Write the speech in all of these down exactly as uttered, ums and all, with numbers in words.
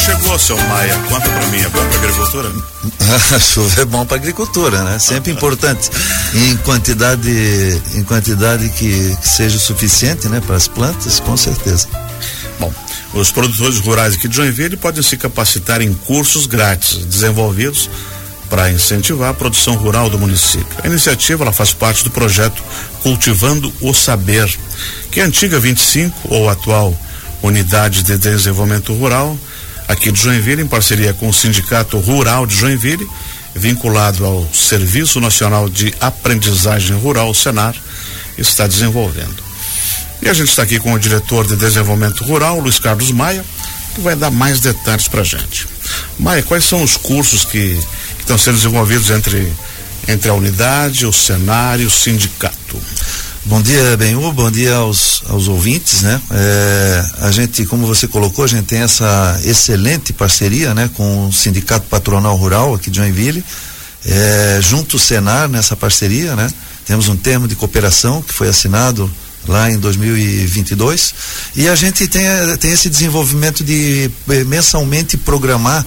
chegou, seu Maia. Conta pra mim, é bom pra agricultura? A chuva é bom pra agricultura, né? Sempre importante. Em quantidade, em quantidade que, que seja suficiente, né? Para as plantas, com certeza. Bom, os produtores rurais aqui de Joinville podem se capacitar em cursos grátis desenvolvidos para incentivar a produção rural do município. A iniciativa ela faz parte do projeto Cultivando o Saber, que é a antiga vinte e cinco ou atual Unidade de Desenvolvimento Rural aqui de Joinville, em parceria com o Sindicato Rural de Joinville, vinculado ao Serviço Nacional de Aprendizagem Rural, SENAR, está desenvolvendo. E a gente está aqui com o diretor de desenvolvimento rural, Luiz Carlos Maia, que vai dar mais detalhes para a gente. Maia, quais são os cursos que, que estão sendo desenvolvidos entre, entre a unidade, o SENAR e o sindicato? Bom dia, Benhu, bom dia aos, aos ouvintes, né? É, a gente, como você colocou, a gente tem essa excelente parceria, né? Com o Sindicato Patronal Rural aqui de Joinville, é, junto ao SENAR nessa parceria, né? Temos um termo de cooperação que foi assinado lá em dois mil e vinte e dois, e a gente tem, tem esse desenvolvimento de mensalmente programar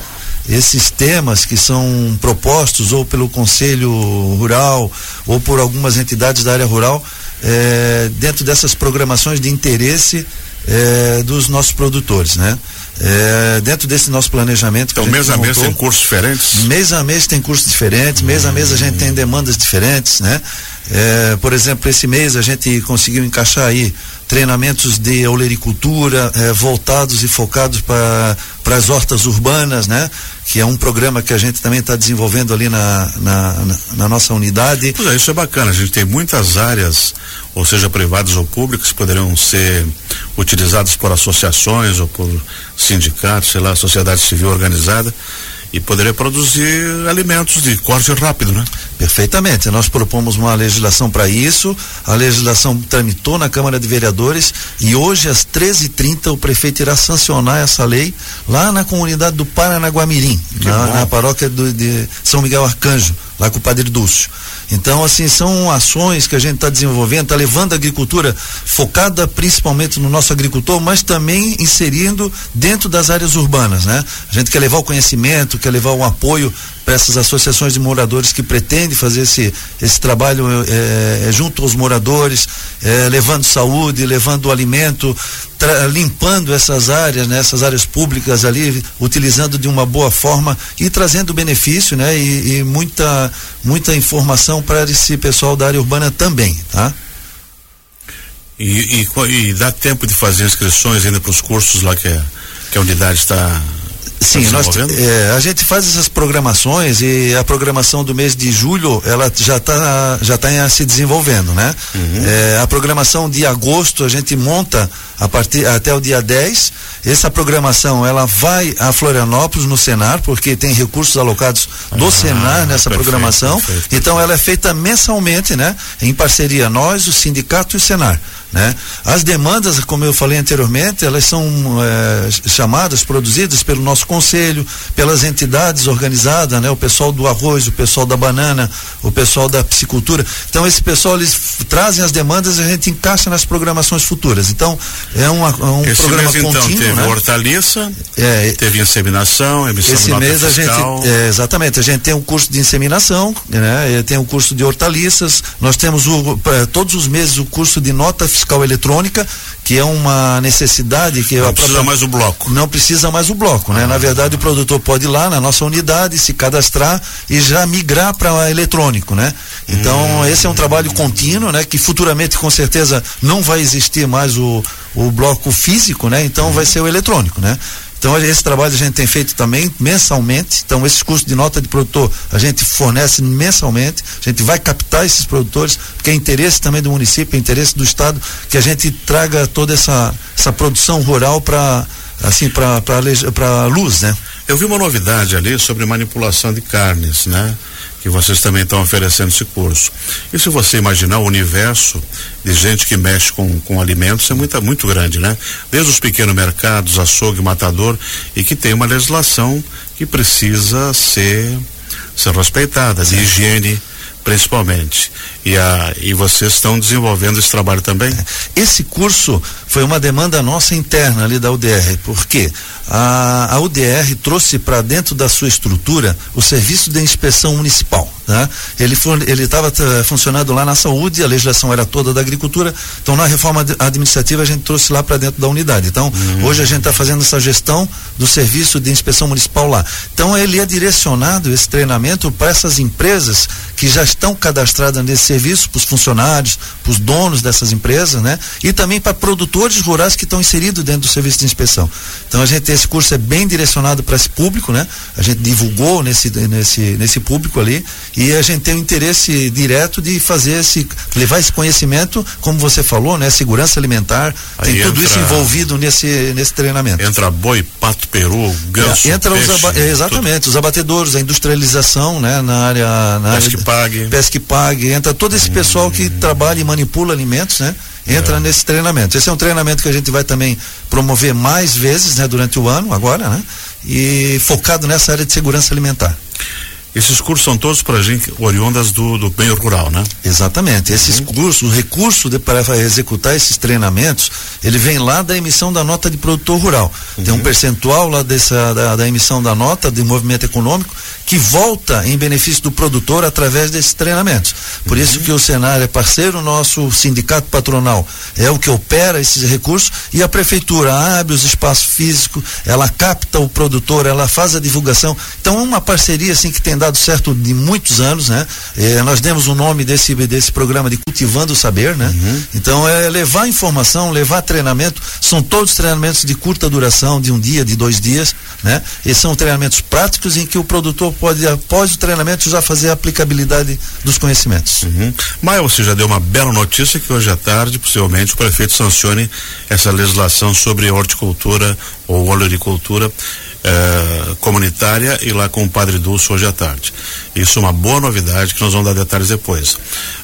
esses temas que são propostos ou pelo Conselho Rural ou por algumas entidades da área rural, é, dentro dessas programações de interesse é, dos nossos produtores, né? É, dentro desse nosso planejamento que então, a gente mês a montou, mês tem cursos diferentes? Mês a mês tem cursos diferentes, hum. mês a mês a gente tem demandas diferentes, né? É, por exemplo, esse mês a gente conseguiu encaixar aí treinamentos de olericultura é, voltados e focados para para as hortas urbanas, né? Que é um programa que a gente também está desenvolvendo ali na, na, na, na nossa unidade. Pois é, isso é bacana, a gente tem muitas áreas, ou seja, privadas ou públicas, que poderiam ser utilizadas por associações ou por sindicatos, sei lá, sociedade civil organizada, e poderia produzir alimentos de corte rápido, né? Perfeitamente, nós propomos uma legislação para isso, a legislação tramitou na Câmara de Vereadores e hoje às treze e trinta o prefeito irá sancionar essa lei lá na comunidade do Paranaguamirim, na, na paróquia do, de São Miguel Arcanjo, lá com o Padre Dúcio. Então, assim, são ações que a gente está desenvolvendo, está levando a agricultura focada principalmente no nosso agricultor, mas também inserindo dentro das áreas urbanas, né? A gente quer levar o conhecimento, quer levar o apoio para essas associações de moradores que pretendem fazer esse, esse trabalho é, junto aos moradores, é, levando saúde, levando alimento, tra- limpando essas áreas, né, essas áreas públicas ali, utilizando de uma boa forma e trazendo benefício, né, e, e muita, muita informação para esse pessoal da área urbana também, tá? E, e, e dá tempo de fazer inscrições ainda para os cursos lá que, é, que a unidade está... Sim, nós, é, a gente faz essas programações e a programação do mês de julho ela já está já tá se desenvolvendo, né? Uhum. É, a programação de agosto a gente monta a partir, até o dia dez. Essa programação ela vai a Florianópolis no SENAR, porque tem recursos alocados do ah, SENAR nessa perfeito, programação. Perfeito, perfeito. Então ela é feita mensalmente, né? Em parceria nós, o sindicato e o SENAR. Né? As demandas, como eu falei anteriormente, elas são é, chamadas, produzidas pelo nosso conselho, pelas entidades organizadas, né? O pessoal do arroz, o pessoal da banana, o pessoal da piscicultura. Então esse pessoal, eles f- trazem as demandas e a gente encaixa nas programações futuras. Então é uma, um esse programa mês, contínuo. Então, teve, né? Hortaliça, é, teve inseminação, emissão esse de nota mês fiscal. A gente, é, exatamente, a gente tem um curso de inseminação, né? Tem um curso de hortaliças, nós temos o, pra, todos os meses o curso de nota fiscal fiscal eletrônica, que é uma necessidade que não a precisa própria, mais o bloco não precisa mais o bloco, né? Ah, na verdade ah, o produtor pode ir lá na nossa unidade, se cadastrar e já migrar para eletrônico, né? Então hum, esse é um trabalho hum. contínuo, né? Que futuramente com certeza não vai existir mais o, o bloco físico, né? Então hum. vai ser o eletrônico, né? Então esse trabalho a gente tem feito também mensalmente, então esses cursos de nota de produtor a gente fornece mensalmente, a gente vai captar esses produtores, porque é interesse também do município, é interesse do estado que a gente traga toda essa, essa produção rural para assim, para para luz, né? Eu vi uma novidade ali sobre manipulação de carnes, né? Que vocês também estão oferecendo esse curso. E se você imaginar o universo de gente que mexe com, com alimentos, é muito, muito grande, né? Desde os pequenos mercados, açougue, matador, e que tem uma legislação que precisa ser, ser respeitada, de higiene, principalmente. E, a, e vocês estão desenvolvendo esse trabalho também? Esse curso foi uma demanda nossa interna ali da U D R, porque a, a U D R trouxe para dentro da sua estrutura o serviço de inspeção municipal, né? Ele ele estava funcionando lá na saúde, a legislação era toda da agricultura, então na reforma administrativa a gente trouxe lá para dentro da unidade. Então hum. hoje a gente está fazendo essa gestão do serviço de inspeção municipal lá. Então ele é direcionado, esse treinamento, para essas empresas que já estão cadastradas nesse serviço, para os funcionários, para os donos dessas empresas, né? E também para produtores rurais que estão inseridos dentro do serviço de inspeção. Então a gente, esse curso é bem direcionado para esse público, né? A gente divulgou nesse nesse nesse público ali, e a gente tem o interesse direto de fazer esse, levar esse conhecimento, como você falou, né? Segurança alimentar, aí tem tudo entra, isso envolvido nesse nesse treinamento. Entra boi, pato, peru, ganso, é, entra peixe, os ab, é, exatamente, tudo. Os abatedores, a industrialização, né? Na área, na pesca e pague. Pesca e pague, entra todo esse hum. pessoal que trabalha e manipula alimentos, né? Entra é. nesse treinamento. Esse é um treinamento que a gente vai também promover mais vezes, né? Durante o ano agora, né? E focado nessa área de segurança alimentar. Esses cursos são todos para gente oriundas do, do meio rural, né? Exatamente. Esses uhum. cursos, o recurso de, para executar esses treinamentos, ele vem lá da emissão da nota de produtor rural. Uhum. Tem um percentual lá dessa, da, da emissão da nota de movimento econômico que volta em benefício do produtor através desses treinamentos. Por uhum. isso que o Senar é parceiro nosso, o sindicato patronal é o que opera esses recursos, e a prefeitura abre os espaços físicos, ela capta o produtor, ela faz a divulgação. Então é uma parceria assim que tem dado certo de muitos anos, né? Eh, nós demos o nome desse desse programa de Cultivando o Saber, né? Uhum. Então é levar informação, levar treinamento, são todos treinamentos de curta duração, de um dia, de dois dias, né? E são treinamentos práticos em que o produtor pode, após o treinamento, já fazer a aplicabilidade dos conhecimentos. Uhum. Maia, você já deu uma bela notícia que hoje à tarde, possivelmente, o prefeito sancione essa legislação sobre horticultura ou olericultura É, comunitária, e lá com o Padre Dúcio hoje à tarde. Isso é uma boa novidade que nós vamos dar detalhes depois.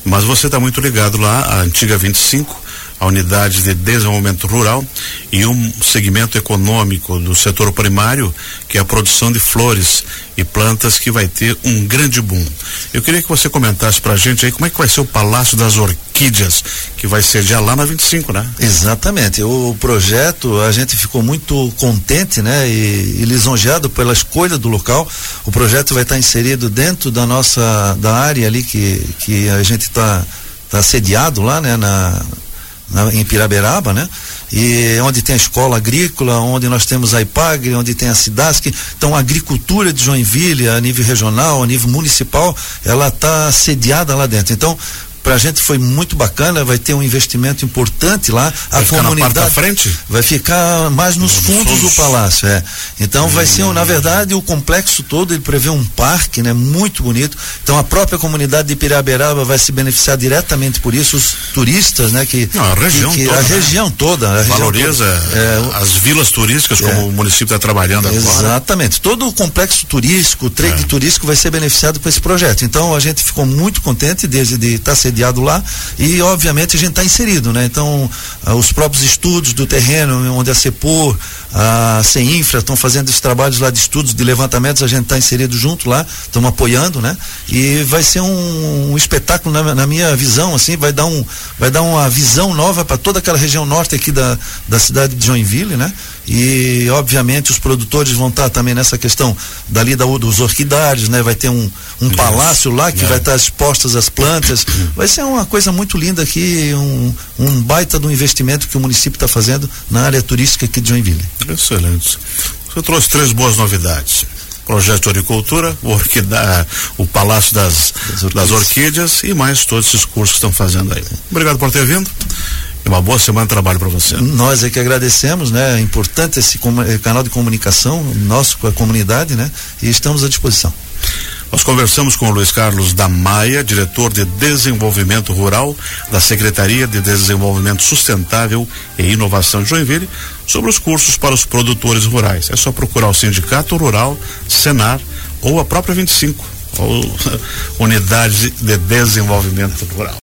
Mas você está muito ligado lá, a antiga vinte e cinco, a unidade de desenvolvimento rural, e um segmento econômico do setor primário, que é a produção de flores e plantas, que vai ter um grande boom. Eu queria que você comentasse pra gente aí como é que vai ser o Palácio das Orquídeas, que vai ser já lá na vinte e cinco, né? Exatamente. O projeto, a gente ficou muito contente, né? E, e lisonjeado pela escolha do local. O projeto vai estar inserido dentro da nossa, da área ali que que a gente tá tá sediado lá, né? Na Na, em Pirabeiraba, né? E onde tem a escola agrícola, onde nós temos a I P A G R I, onde tem a SIDASC. Então a agricultura de Joinville, a nível regional, a nível municipal, ela está sediada lá dentro. Então pra gente foi muito bacana, vai ter um investimento importante lá, vai a comunidade frente? Vai ficar mais nos no fundos fundos. do palácio, é. Então hum. vai ser, na verdade, o complexo todo, ele prevê um parque, né, muito bonito. Então a própria comunidade de Pirabeiraba vai se beneficiar diretamente por isso, os turistas, né, que Não, a região que, que, toda, a né? região toda, a valoriza região toda, é, as vilas turísticas, é, como o município está trabalhando agora. Exatamente. Todo o complexo turístico, o trade é. turístico vai ser beneficiado com esse projeto. Então a gente ficou muito contente desde de estar tá sediado lá, e obviamente a gente está inserido, né? Então ah, os próprios estudos do terreno, onde a Cepor, a Ceninfra estão fazendo esses trabalhos lá de estudos, de levantamentos, a gente está inserido junto lá, estamos apoiando, né? E vai ser um, um espetáculo na, na minha visão, assim, vai dar um, vai dar uma visão nova para toda aquela região norte aqui da, da cidade de Joinville, né? E obviamente os produtores vão estar tá também nessa questão dali da, dos orquidários, né? Vai ter um, um palácio lá que é. vai estar tá expostas as plantas. Vai ser uma coisa muito linda aqui, um, um baita do investimento que o município está fazendo na área turística aqui de Joinville. Excelente. Você trouxe três boas novidades: projeto de horticultura, o, orquida, o Palácio das, das, orquídeas. das Orquídeas e mais todos esses cursos que estão fazendo aí. Obrigado por ter vindo. Uma boa semana de trabalho para você. Nós é que agradecemos, né? É importante esse canal de comunicação nosso com a comunidade, né? E estamos à disposição. Nós conversamos com o Luiz Carlos Maia, diretor de Desenvolvimento Rural da Secretaria de Desenvolvimento Sustentável e Inovação de Joinville, sobre os cursos para os produtores rurais. É só procurar o Sindicato Rural, Senar, ou a própria vinte e cinco, ou Unidade de Desenvolvimento Rural.